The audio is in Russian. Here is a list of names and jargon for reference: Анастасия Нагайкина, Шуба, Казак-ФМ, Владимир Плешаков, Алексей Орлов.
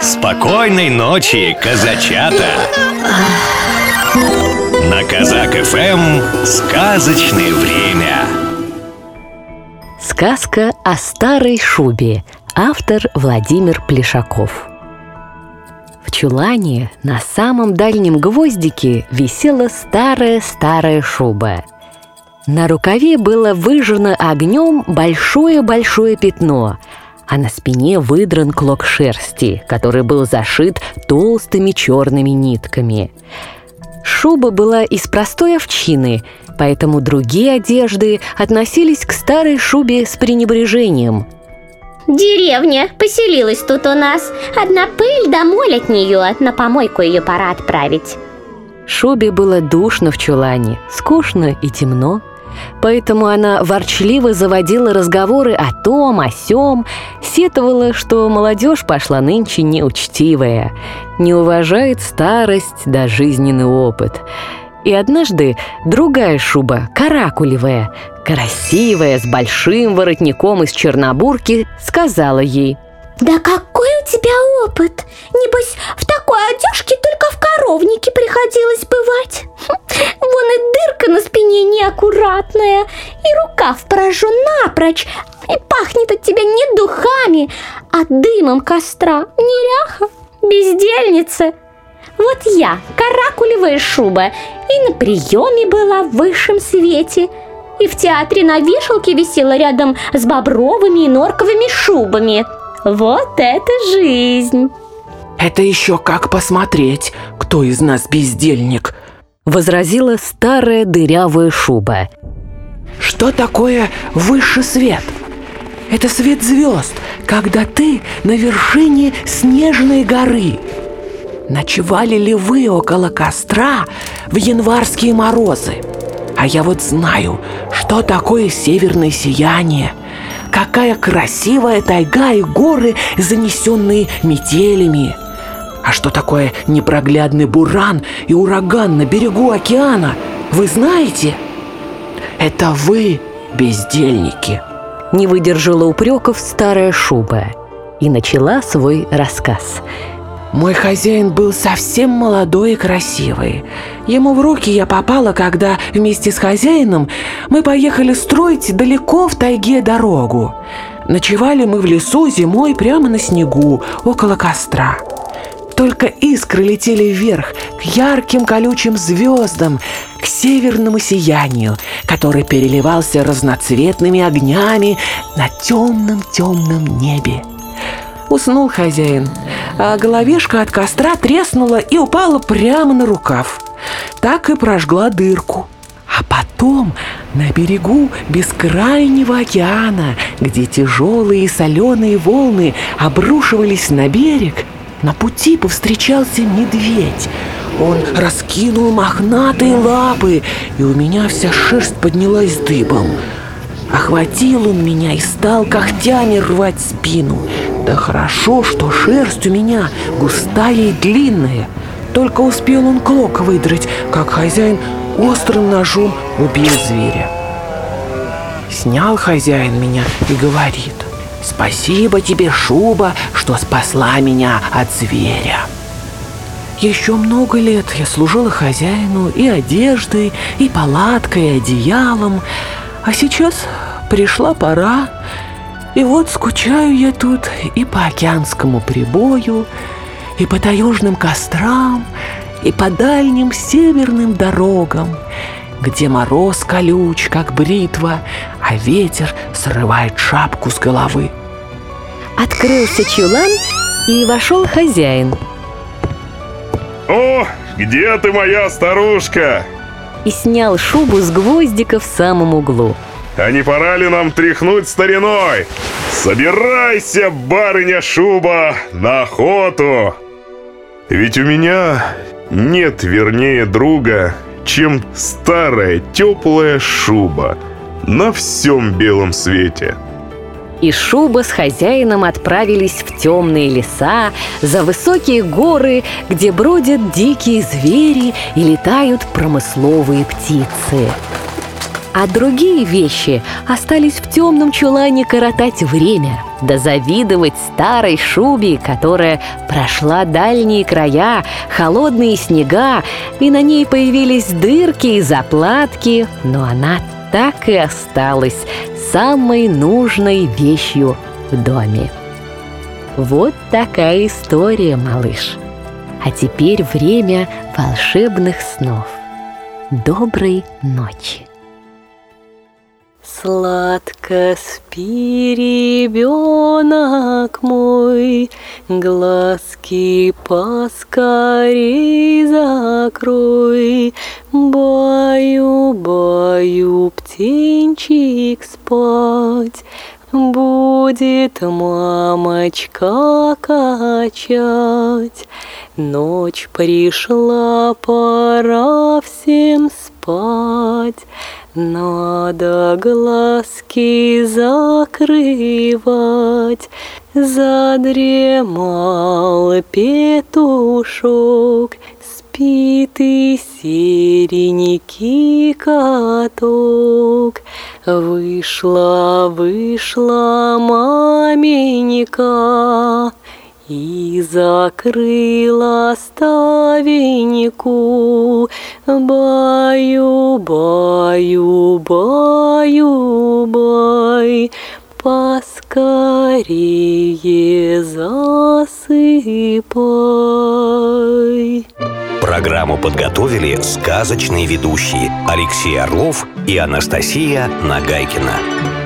Спокойной ночи, казачата! На Казак-ФМ сказочное время. Сказка о старой шубе. Автор Владимир Плешаков. В чулане на самом дальнем гвоздике висела старая-старая шуба. На рукаве было выжжено огнем большое-большое пятно, а на спине выдран клок шерсти, который был зашит толстыми черными нитками. Шуба была из простой овчины, поэтому другие одежды относились к старой шубе с пренебрежением. «Деревня поселилась тут у нас. Одна пыль да моль от нее, на помойку ее пора отправить». Шубе было душно в чулане, скучно и темно, поэтому она ворчливо заводила разговоры о том, о сём, сетовала, что молодежь пошла нынче неучтивая, не уважает старость да жизненный опыт. И однажды другая шуба, каракулевая, красивая, с большим воротником из чернобурки, сказала ей: «Да какой у тебя опыт! Небось, в такой одежке только в коровнике приходилось бывать. Вон и дырка на спине неаккуратная, и рукав прожжен напрочь, и пахнет от тебя не духами, а дымом костра. Неряха, бездельница. Вот я, каракулевая шуба, и на приеме была в высшем свете, и в театре на вешалке висела рядом с бобровыми и норковыми шубами. Вот это жизнь!» «Это еще как посмотреть, кто из нас бездельник!» — возразила старая дырявая шуба. «Что такое высший свет? Это свет звезд, когда ты на вершине снежной горы. Ночевали ли вы около костра в январские морозы? А я вот знаю, что такое северное сияние. Какая красивая тайга и горы, занесенные метелями! А что такое непроглядный буран и ураган на берегу океана, вы знаете? Это вы, бездельники!» Не выдержала упреков старая шуба и начала свой рассказ. «Мой хозяин был совсем молодой и красивый. Ему в руки я попала, когда вместе с хозяином мы поехали строить далеко в тайге дорогу. Ночевали мы в лесу зимой прямо на снегу, около костра. Только искры летели вверх, к ярким колючим звездам, к северному сиянию, который переливался разноцветными огнями на темном-темном небе. Уснул хозяин, а головешка от костра треснула и упала прямо на рукав. Так и прожгла дырку. А потом на берегу бескрайнего океана, где тяжелые и соленые волны обрушивались на берег, на пути повстречался медведь. Он раскинул мохнатые лапы, и у меня вся шерсть поднялась дыбом. Охватил он меня и стал когтями рвать спину. Да хорошо, что шерсть у меня густая и длинная. Только успел он клок выдрать, как хозяин острым ножом убил зверя. Снял хозяин меня и говорит: «Спасибо тебе, шуба, что спасла меня от зверя». Еще много лет я служила хозяину и одеждой, и палаткой, и одеялом. А сейчас пришла пора, и вот скучаю я тут и по океанскому прибою, и по таежным кострам, и по дальним северным дорогам, где мороз колюч, как бритва, а ветер срывает шапку с головы». Открылся чулан, и вошел хозяин. «О, где ты, моя старушка?» И снял шубу с гвоздика в самом углу. «А не пора ли нам тряхнуть стариной? Собирайся, барыня шуба, на охоту! Ведь у меня нет вернее друга, чем старая теплая шуба на всем белом свете». И шуба с хозяином отправились в темные леса, за высокие горы, где бродят дикие звери и летают промысловые птицы. А другие вещи остались в темном чулане коротать время. да завидовать старой шубе, которая прошла дальние края, холодные снега, и на ней появились дырки и заплатки, но она так и осталась самой нужной вещью в доме. Вот такая история, малыш. А теперь время волшебных снов. Доброй ночи. Сладко спи, ребенок мой, глазки поскорей закрой. Баю-баю, птенчик, спать будет мамочка качать. Ночь пришла, пора всем спать. Надо глазки закрывать. Задремал петушок, спит и серенький каток. Вышла маменька и закрыла ставеньку. Баю-баю-баю-бай, поскорее засыпай. Программу подготовили сказочные ведущие Алексей Орлов и Анастасия Нагайкина.